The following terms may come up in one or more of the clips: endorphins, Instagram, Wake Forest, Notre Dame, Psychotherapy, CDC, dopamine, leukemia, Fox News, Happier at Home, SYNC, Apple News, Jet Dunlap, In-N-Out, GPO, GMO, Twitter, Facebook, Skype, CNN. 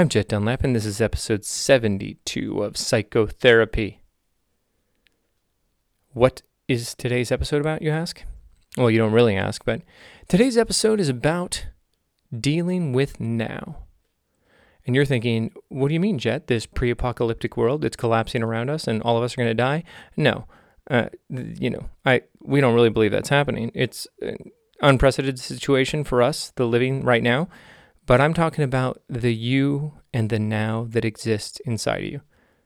I'm Jet Dunlap, and this is episode 72 of Psychotherapy. What is today's episode about, you ask? Well, you don't really ask, but today's episode is about dealing with now. And you're thinking, what do you mean, Jet? This pre-apocalyptic world that's collapsing around us and all of us are going to die? No. We don't really believe that's happening. It's an unprecedented situation for us, the living right now. But I'm talking about the you and the now that exists inside of you.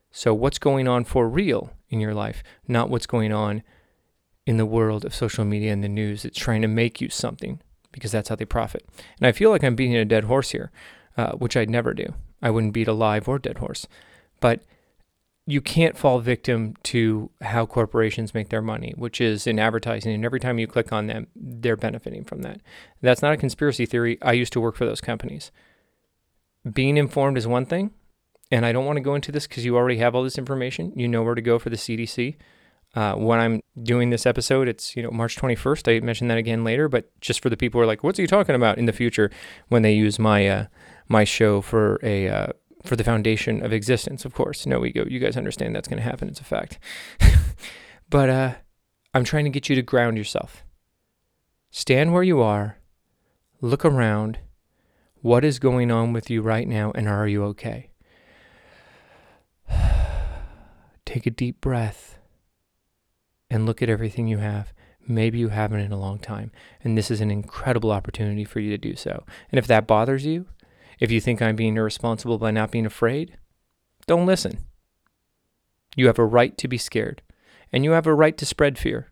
So what's going on for real in your life, not what's going on in the world of social media and the news that's trying to make you something, because that's how they profit. And I feel like I'm beating a dead horse here, which I'd never do. I wouldn't beat a live or dead horse. But you can't fall victim to how corporations make their money, which is in advertising, and every time you click on them, they're benefiting from that. That's not a conspiracy theory. I used to work for those companies. Being informed is one thing, and I don't want to go into this because you already have all this information. You know where to go for the CDC. When I'm doing this episode, it's March 21st. I mentioned that again later, but just for the people who are like, what's he talking about in the future when they use my show for a... for the foundation of existence, of course. No ego. You guys understand that's going to happen. It's a fact. But I'm trying to get you to ground yourself. Stand where you are. Look around. What is going on with you right now, and are you okay? Take a deep breath and look at everything you have. Maybe you haven't in a long time, and this is an incredible opportunity for you to do so. And if that bothers you, if you think I'm being irresponsible by not being afraid, don't listen. You have a right to be scared, and you have a right to spread fear,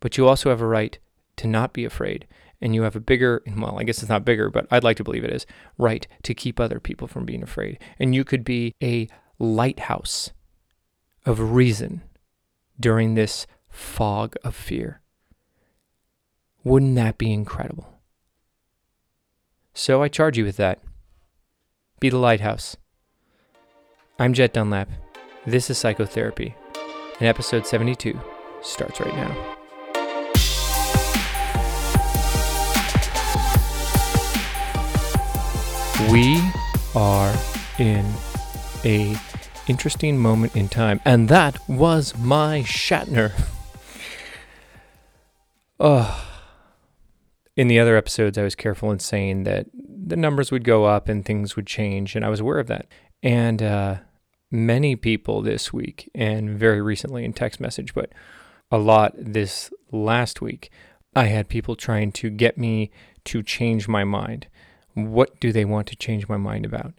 but you also have a right to not be afraid, and you have a bigger, well, I guess it's not bigger, but I'd like to believe it is, right to keep other people from being afraid. And you could be a lighthouse of reason during this fog of fear. Wouldn't that be incredible? So I charge you with that. Be the lighthouse. I'm Jet Dunlap. This is Psychotherapy, and episode 72 starts right now. We are in an interesting moment in time, and that was my Shatner. Oh. In the other episodes, I was careful in saying that the numbers would go up and things would change, and I was aware of that. And many people this week, and very recently in text message, but a lot this last week, I had people trying to get me to change my mind. What do they want to change my mind about?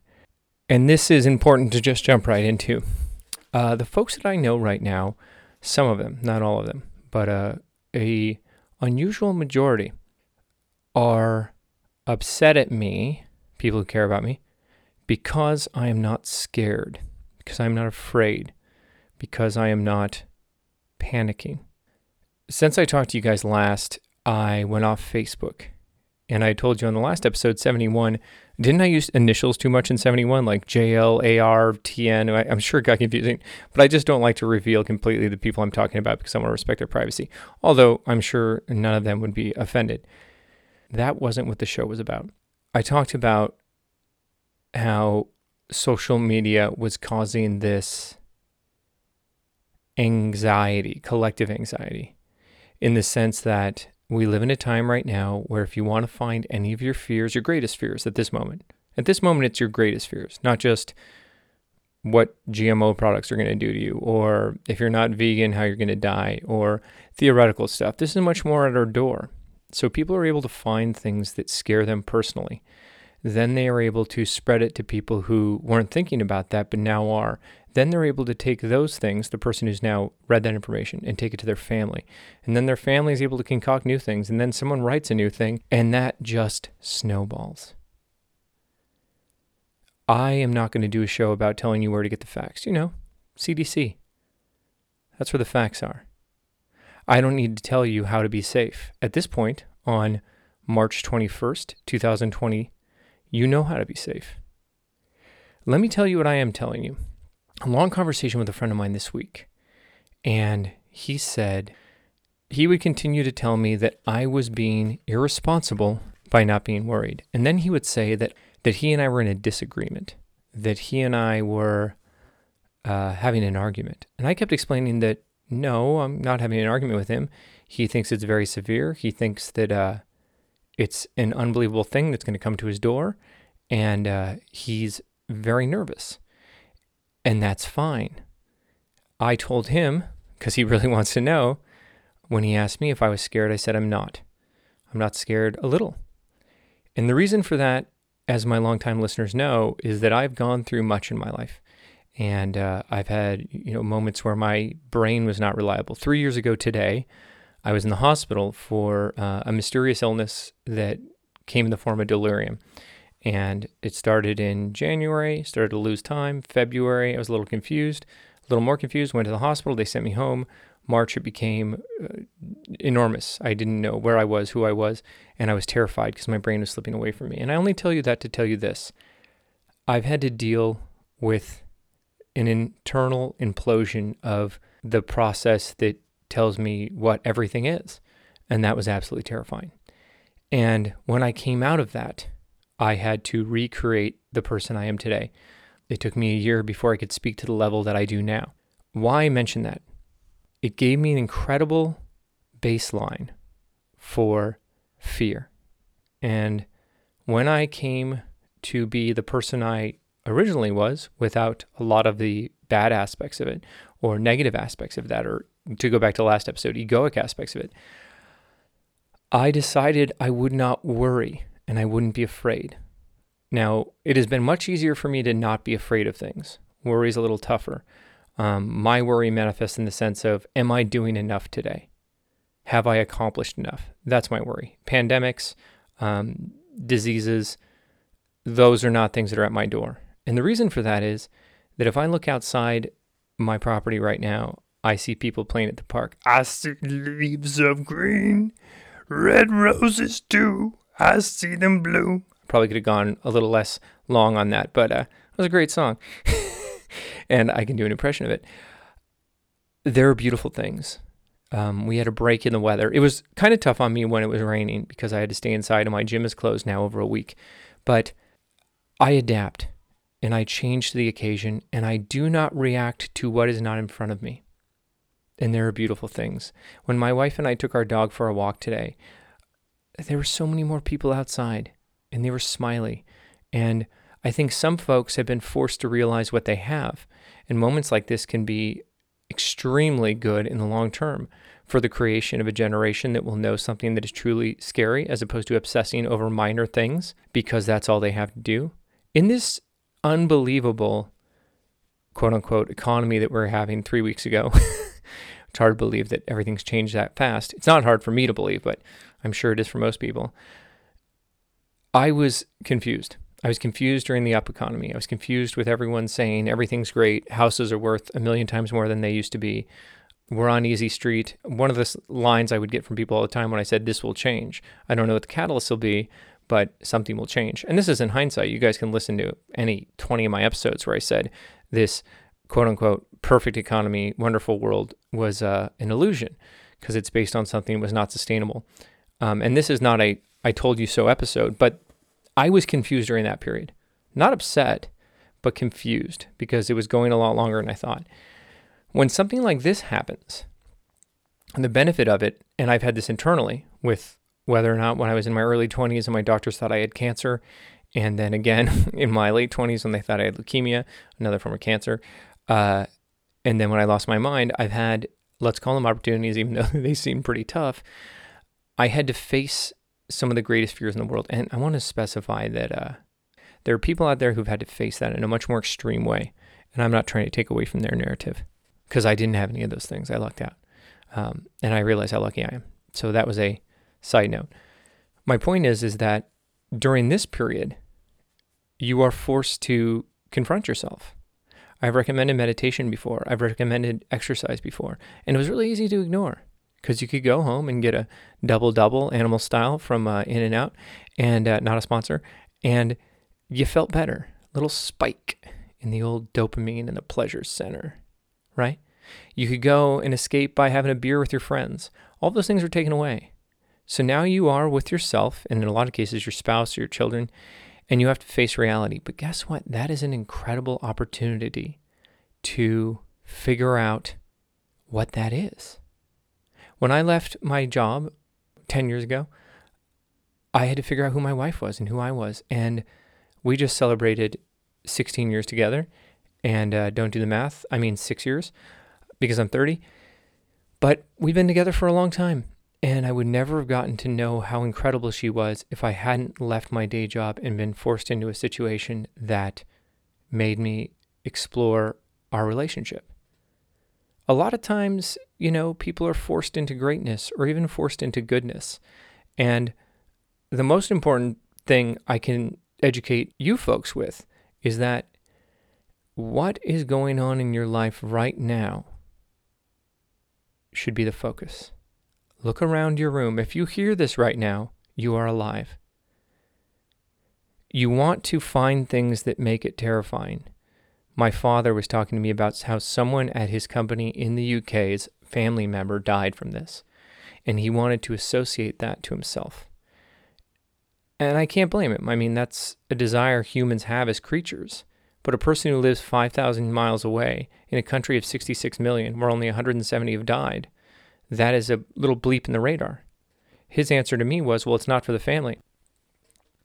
And this is important to just jump right into. The folks that I know right now, some of them, not all of them, but a unusual majority are upset at me, people who care about me, because I am not scared, because I'm not afraid, because I am not panicking. Since I talked to you guys last, I went off Facebook, and I told you on the last episode, 71, didn't I use initials too much in 71, like JLARTN? I'm sure it got confusing, but I just don't like to reveal completely the people I'm talking about because I want to respect their privacy, although I'm sure none of them would be offended. That wasn't what the show was about. I talked about how social media was causing this anxiety, collective anxiety, in the sense that we live in a time right now where if you want to find any of your fears, your greatest fears at this moment it's your greatest fears, not just what GMO products are going to do to you, or if you're not vegan, how you're going to die, or theoretical stuff. This is much more at our door. So people are able to find things that scare them personally. Then they are able to spread it to people who weren't thinking about that, but now are. Then they're able to take those things, the person who's now read that information, and take it to their family. And then their family is able to concoct new things. And then someone writes a new thing, and that just snowballs. I am not going to do a show about telling you where to get the facts. CDC. That's where the facts are. I don't need to tell you how to be safe. At this point, on March 21st, 2020, you know how to be safe. Let me tell you what I am telling you. A long conversation with a friend of mine this week, and he said he would continue to tell me that I was being irresponsible by not being worried. And then he would say that he and I were in a disagreement, that he and I were having an argument. And I kept explaining that, no, I'm not having an argument with him. He thinks it's very severe. He thinks that it's an unbelievable thing that's going to come to his door, and he's very nervous. And that's fine. I told him, because he really wants to know, when he asked me if I was scared, I said, I'm not. I'm not scared a little. And the reason for that, as my longtime listeners know, is that I've gone through much in my life. And I've had, moments where my brain was not reliable. 3 years ago today, I was in the hospital for a mysterious illness that came in the form of delirium. And it started in January, started to lose time. February, I was a little confused, a little more confused, went to the hospital. They sent me home. March, it became enormous. I didn't know where I was, who I was, and I was terrified because my brain was slipping away from me. And I only tell you that to tell you this. I've had to deal with an internal implosion of the process that tells me what everything is. And that was absolutely terrifying. And when I came out of that, I had to recreate the person I am today. It took me a year before I could speak to the level that I do now. Why mention that? It gave me an incredible baseline for fear. And when I came to be the person I originally was, without a lot of the bad aspects of it, or negative aspects of that, or to go back to the last episode, egoic aspects of it, I decided I would not worry and I wouldn't be afraid. Now, it has been much easier for me to not be afraid of things. Worry is a little tougher. My worry manifests in the sense of, am I doing enough today? Have I accomplished enough? That's my worry. Pandemics, diseases, those are not things that are at my door. And the reason for that is that if I look outside my property right now, I see people playing at the park. I see leaves of green, red roses too. I see them bloom. Probably could have gone a little less long on that, but it was a great song. And I can do an impression of it. There are beautiful things. We had a break in the weather. It was kind of tough on me when it was raining because I had to stay inside and my gym is closed now over a week. But I adapt and I change to the occasion and I do not react to what is not in front of me. And there are beautiful things. When my wife and I took our dog for a walk today, there were so many more people outside and they were smiley. And I think some folks have been forced to realize what they have. And moments like this can be extremely good in the long term for the creation of a generation that will know something that is truly scary as opposed to obsessing over minor things because that's all they have to do. In this unbelievable, quote unquote, economy that we're having 3 weeks ago, it's hard to believe that everything's changed that fast. It's not hard for me to believe, but I'm sure it is for most people. I was confused. I was confused during the up economy. I was confused with everyone saying everything's great. Houses are worth a million times more than they used to be. We're on easy street. One of the lines I would get from people all the time when I said, this will change. I don't know what the catalyst will be, but something will change. And this is in hindsight. You guys can listen to any 20 of my episodes where I said this quote unquote perfect economy, wonderful world was an illusion because it's based on something that was not sustainable. And this is not a I told you so episode, but I was confused during that period. Not upset, but confused because it was going a lot longer than I thought. When something like this happens, and the benefit of it, and I've had this internally with whether or not when I was in my early 20s and my doctors thought I had cancer, and then again in my late 20s when they thought I had leukemia, another form of cancer, and then when I lost my mind, I've had, let's call them opportunities, even though they seem pretty tough. I had to face some of the greatest fears in the world. And I want to specify that there are people out there who've had to face that in a much more extreme way. And I'm not trying to take away from their narrative because I didn't have any of those things. I lucked out. And I realize how lucky I am. So that was a side note. My point is that during this period, you are forced to confront yourself. I've recommended meditation before. I've recommended exercise before. And it was really easy to ignore because you could go home and get a double-double animal style from In-N-Out, and not a sponsor, and you felt better. Little spike in the old dopamine and the pleasure center, right? You could go and escape by having a beer with your friends. All those things were taken away. So now you are with yourself, and in a lot of cases, your spouse or your children, and you have to face reality. But guess what? That is an incredible opportunity to figure out what that is. When I left my job 10 years ago, I had to figure out who my wife was and who I was. And we just celebrated 16 years together. And don't do the math. I mean, 6 years, because I'm 30. But we've been together for a long time. And I would never have gotten to know how incredible she was if I hadn't left my day job and been forced into a situation that made me explore our relationship. A lot of times, you know, people are forced into greatness or even forced into goodness. And the most important thing I can educate you folks with is that what is going on in your life right now should be the focus. Look around your room. If you hear this right now, you are alive. You want to find things that make it terrifying. My father was talking to me about how someone at his company in the UK's family member died from this, and he wanted to associate that to himself. And I can't blame him. I mean, that's a desire humans have as creatures. But a person who lives 5,000 miles away in a country of 66 million, where only 170 have died, that is a little bleep in the radar. His answer to me was, well, it's not for the family.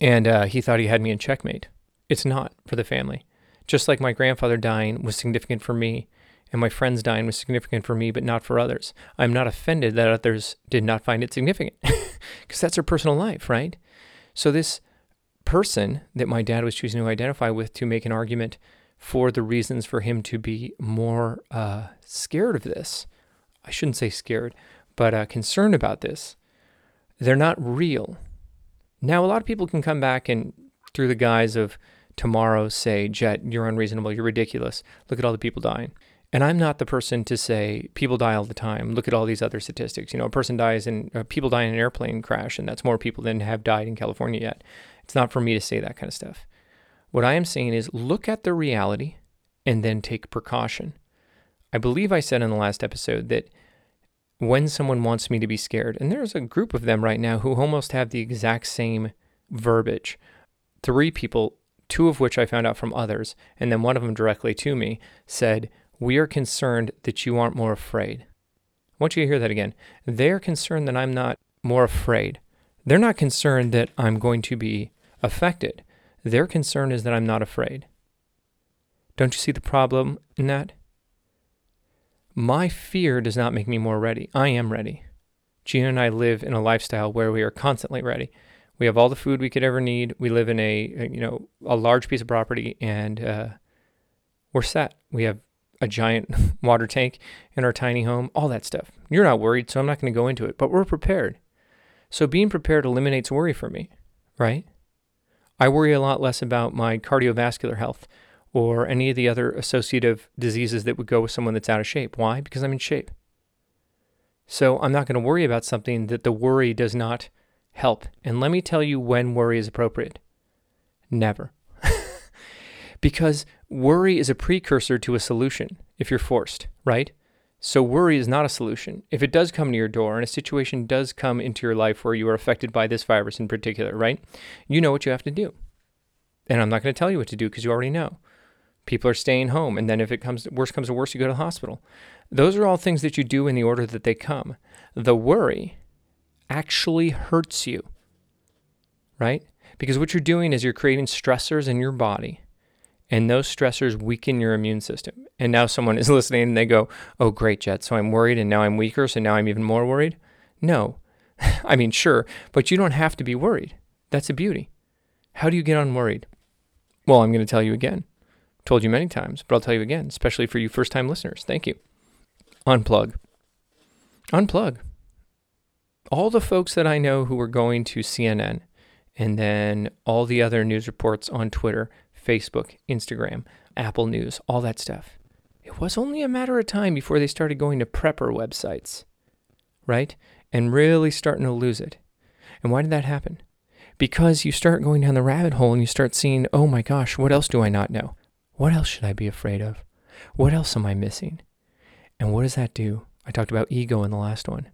And he thought he had me in checkmate. It's not for the family. Just like my grandfather dying was significant for me, and my friends dying was significant for me, but not for others. I'm not offended that others did not find it significant, because that's their personal life, right? So this person that my dad was choosing to identify with to make an argument for the reasons for him to be more scared of this, I shouldn't say scared, but concerned about this, they're not real. Now, a lot of people can come back and through the guise of tomorrow say, Jet, you're unreasonable, you're ridiculous, look at all the people dying. And I'm not the person to say people die all the time, look at all these other statistics. You know, a person dies and people die in an airplane crash, and that's more people than have died in California yet. It's not for me to say that kind of stuff. What I am saying is look at the reality and then take precaution. I believe I said in the last episode that when someone wants me to be scared, and there's a group of them right now who almost have the exact same verbiage, 3 people, 2 of which I found out from others, and then one of them directly to me said, we are concerned that you aren't more afraid. I want you to hear that again. They're concerned that I'm not more afraid. They're not concerned that I'm going to be affected. Their concern is that I'm not afraid. Don't you see the problem in that? My fear does not make me more ready. I am ready. Gina and I live in a lifestyle where we are constantly ready. We have all the food we could ever need. We live in a large piece of property, and we're set. We have a giant water tank in our tiny home, all that stuff. You're not worried, so I'm not going to go into it, but we're prepared. So being prepared eliminates worry for me, right? I worry a lot less about my cardiovascular health or any of the other associative diseases that would go with someone that's out of shape. Why? Because I'm in shape. So I'm not going to worry about something that the worry does not help. And let me tell you when worry is appropriate. Never. Because worry is a precursor to a solution if you're forced, right? So worry is not a solution. If it does come to your door and a situation does come into your life where you are affected by this virus in particular, right? You know what you have to do. And I'm not going to tell you what to do because you already know. People are staying home, and then if it comes to worse, you go to the hospital. Those are all things that you do in the order that they come. The worry actually hurts you, right? Because what you're doing is you're creating stressors in your body, and those stressors weaken your immune system. And now someone is listening, and they go, oh, great, Jet, so I'm worried, and now I'm weaker, so now I'm even more worried? No. I mean, sure, but you don't have to be worried. That's a beauty. How do you get unworried? Well, I'm going to tell you again. Told you many times, but I'll tell you again, especially for you first-time listeners. Thank you. Unplug. All the folks that I know who were going to CNN and then all the other news reports on Twitter, Facebook, Instagram, Apple News, all that stuff. It was only a matter of time before they started going to prepper websites, right? And really starting to lose it. And why did that happen? Because you start going down the rabbit hole and you start seeing, oh my gosh, what else do I not know? What else should I be afraid of? What else am I missing? And what does that do? I talked about ego in the last one.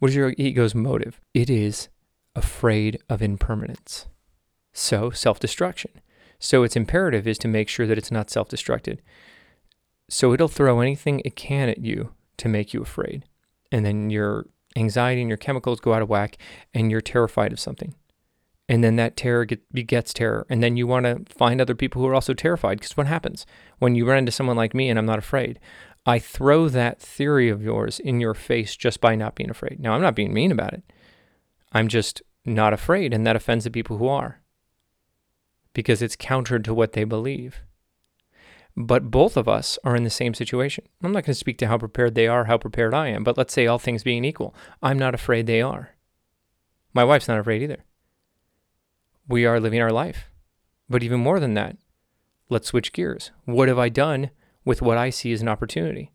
What is your ego's motive? It is afraid of impermanence. So self-destruction. So its imperative is to make sure that it's not self-destructed. So it'll throw anything it can at you to make you afraid. And then your anxiety and your chemicals go out of whack and you're terrified of something. And then that terror begets terror. And then you want to find other people who are also terrified, because what happens when you run into someone like me and I'm not afraid? I throw that theory of yours in your face just by not being afraid. Now, I'm not being mean about it. I'm just not afraid, and that offends the people who are, because it's counter to what they believe. But both of us are in the same situation. I'm not going to speak to how prepared they are, how prepared I am, but let's say all things being equal, I'm not afraid they are. My wife's not afraid either. We are living our life. But even more than that, let's switch gears. What have I done with what I see as an opportunity?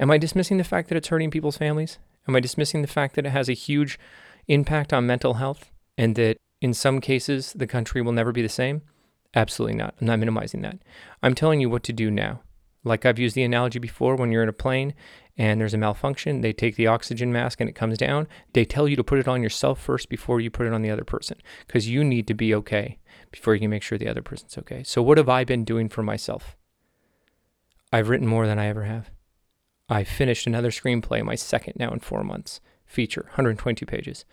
Am I dismissing the fact that it's hurting people's families? Am I dismissing the fact that it has a huge impact on mental health and that in some cases the country will never be the same? Absolutely not. I'm not minimizing that. I'm telling you what to do now. Like I've used the analogy before, when you're in a plane and there's a malfunction, they take the oxygen mask and it comes down. They tell you to put it on yourself first before you put it on the other person, because you need to be okay before you can make sure the other person's okay. So what have I been doing for myself? I've written more than I ever have. I finished another screenplay, my second now in 4 months, feature, 122 pages.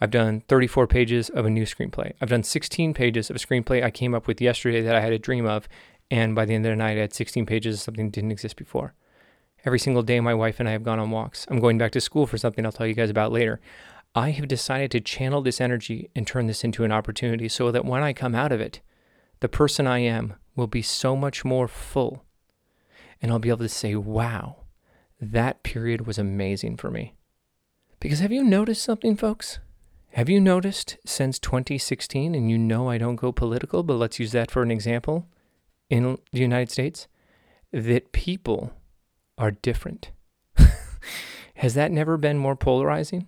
I've done 34 pages of a new screenplay. I've done 16 pages of a screenplay I came up with yesterday that I had a dream of, and by the end of the night, I had 16 pages of something that didn't exist before. Every single day, my wife and I have gone on walks. I'm going back to school for something I'll tell you guys about later. I have decided to channel this energy and turn this into an opportunity so that when I come out of it, the person I am will be so much more full, and I'll be able to say, wow, that period was amazing for me. Because have you noticed something, folks? Have you noticed since 2016, and you know I don't go political, but let's use that for an example, in the United States, that people are different? Has that never been more polarizing?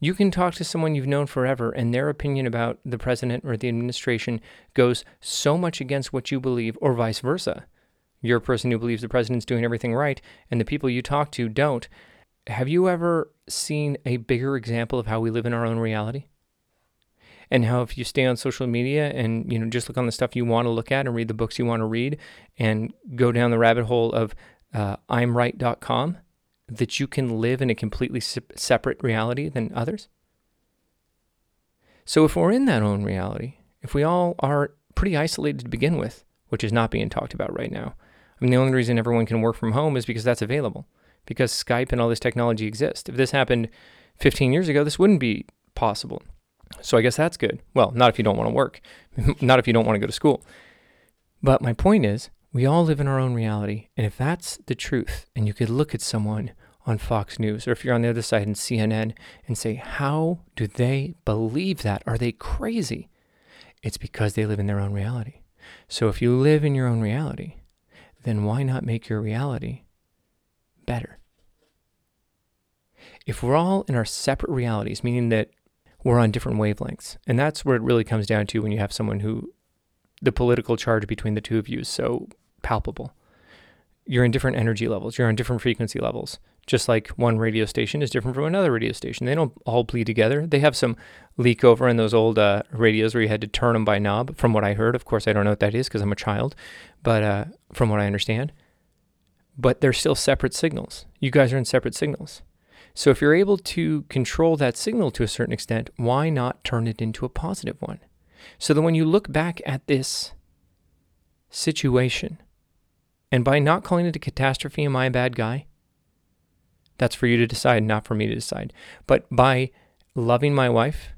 You can talk to someone you've known forever, and their opinion about the president or the administration goes so much against what you believe, or vice versa. You're a person who believes the president's doing everything right, and the people you talk to don't. Have you ever seen a bigger example of how we live in our own reality? And how if you stay on social media and, you know, just look on the stuff you want to look at and read the books you want to read and go down the rabbit hole of I'mRight.com, that you can live in a completely separate reality than others? So if we're in that own reality, if we all are pretty isolated to begin with, which is not being talked about right now. I mean, the only reason everyone can work from home is because that's available, because Skype and all this technology exists. If this happened 15 years ago, this wouldn't be possible. So I guess that's good. Well, not if you don't want to work, not if you don't want to go to school. But my point is, we all live in our own reality. And if that's the truth, and you could look at someone on Fox News, or if you're on the other side in CNN, and say, how do they believe that? Are they crazy? It's because they live in their own reality. So if you live in your own reality, then why not make your reality better? If we're all in our separate realities, meaning that we're on different wavelengths, and that's where it really comes down to when you have someone who the political charge between the two of you is so palpable. You're in different energy levels. You're on different frequency levels. Just like one radio station is different from another radio station. They don't all bleed together. They have some leak over in those old radios where you had to turn them by knob, from what I heard. Of course, I don't know what that is because I'm a child, but from what I understand. But they're still separate signals. You guys are in separate signals. So if you're able to control that signal to a certain extent, why not turn it into a positive one? So that when you look back at this situation, and by not calling it a catastrophe, am I a bad guy? That's for you to decide, not for me to decide. But by loving my wife,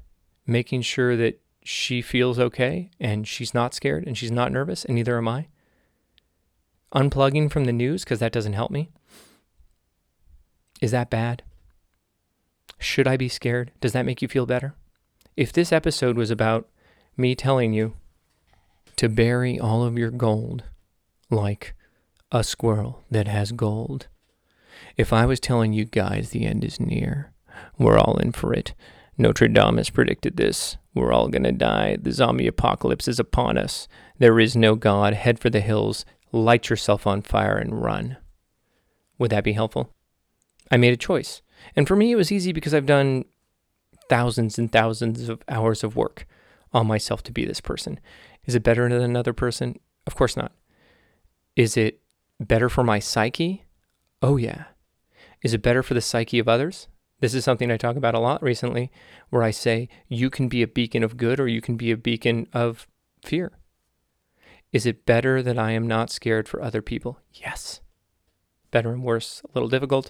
making sure that she feels okay and she's not scared and she's not nervous, and neither am I, unplugging from the news because that doesn't help me, is that bad? Should I be scared? Does that make you feel better? If this episode was about me telling you to bury all of your gold like a squirrel that has gold. If I was telling you guys the end is near, we're all in for it. Notre Dame has predicted this. We're all going to die. The zombie apocalypse is upon us. There is no God. Head for the hills. Light yourself on fire and run. Would that be helpful? I made a choice. And for me, it was easy because I've done thousands and thousands of hours of work on myself to be this person. Is it better than another person? Of course not. Is it better for my psyche? Oh yeah. Is it better for the psyche of others? This is something I talk about a lot recently, where I say you can be a beacon of good or you can be a beacon of fear. Is it better that I am not scared for other people? Yes. Better and worse, a little difficult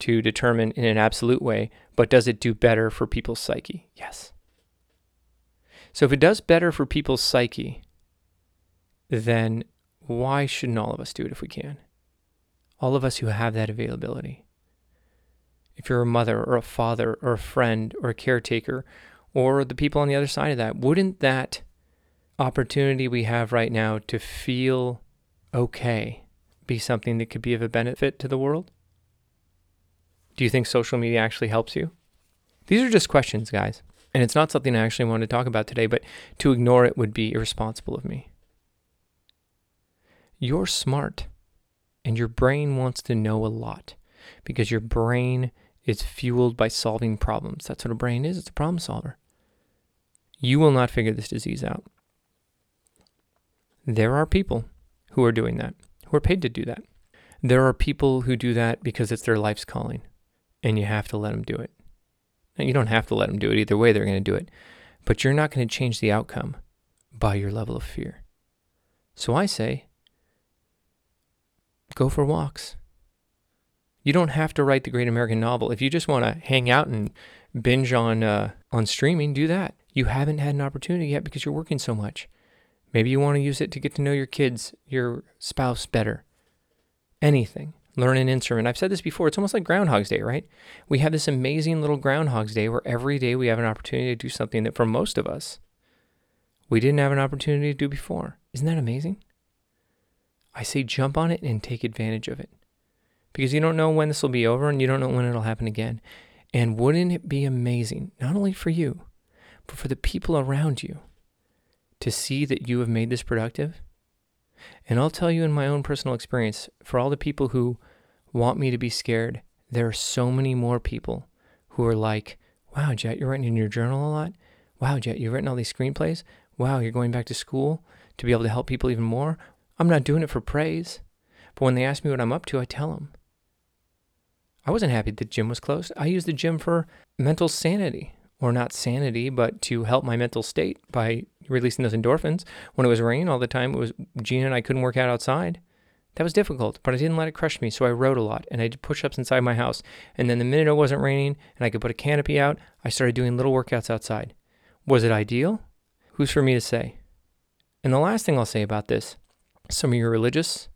to determine in an absolute way, but does it do better for people's psyche? Yes. So if it does better for people's psyche, then why shouldn't all of us do it if we can? All of us who have that availability. If you're a mother or a father or a friend or a caretaker or the people on the other side of that, wouldn't that opportunity we have right now to feel okay be something that could be of a benefit to the world? Do you think social media actually helps you? These are just questions, guys. And it's not something I actually wanted to talk about today, but to ignore it would be irresponsible of me. You're smart, and your brain wants to know a lot because your brain is fueled by solving problems. That's what a brain is. It's a problem solver. You will not figure this disease out. There are people who are doing that, who are paid to do that. There are people who do that because it's their life's calling, and you have to let them do it. Now, you don't have to let them do it. Either way, they're going to do it. But you're not going to change the outcome by your level of fear. So I say, go for walks. You don't have to write the great American novel. If you just want to hang out and binge on streaming, do that. You haven't had an opportunity yet because you're working so much. Maybe you want to use it to get to know your kids, your spouse better. Anything. Learn an instrument. I've said this before. It's almost like Groundhog's Day, right? We have this amazing little Groundhog's Day where every day we have an opportunity to do something that for most of us, we didn't have an opportunity to do before. Isn't that amazing? I say jump on it and take advantage of it because you don't know when this will be over and you don't know when it'll happen again. And wouldn't it be amazing, not only for you, but for the people around you to see that you have made this productive? And I'll tell you in my own personal experience, for all the people who want me to be scared, there are so many more people who are like, wow, Jet, you're writing in your journal a lot. Wow, Jet, you've written all these screenplays. Wow, you're going back to school to be able to help people even more. I'm not doing it for praise, but when they ask me what I'm up to, I tell them. I wasn't happy that the gym was closed. I used the gym for mental sanity, or not sanity, but to help my mental state by releasing those endorphins. When it was raining all the time, it was Gina and I couldn't work out outside. That was difficult, but I didn't let it crush me, so I rode a lot, and I did push-ups inside my house. And then the minute it wasn't raining and I could put a canopy out, I started doing little workouts outside. Was it ideal? Who's for me to say? And the last thing I'll say about this, some of you are religious,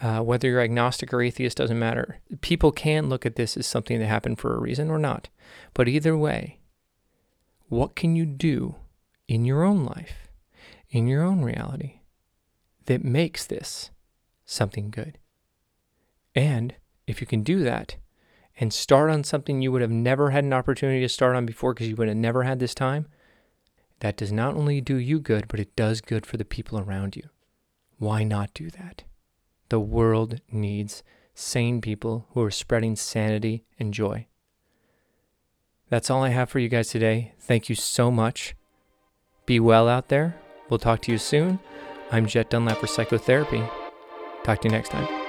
whether you're agnostic or atheist, doesn't matter. People can look at this as something that happened for a reason or not. But either way, what can you do in your own life, in your own reality, that makes this something good? And if you can do that and start on something you would have never had an opportunity to start on before because you would have never had this time, that does not only do you good, but it does good for the people around you. Why not do that? The world needs sane people who are spreading sanity and joy. That's all I have for you guys today. Thank you so much. Be well out there. We'll talk to you soon. I'm Jet Dunlap for Psychotherapy. Talk to you next time.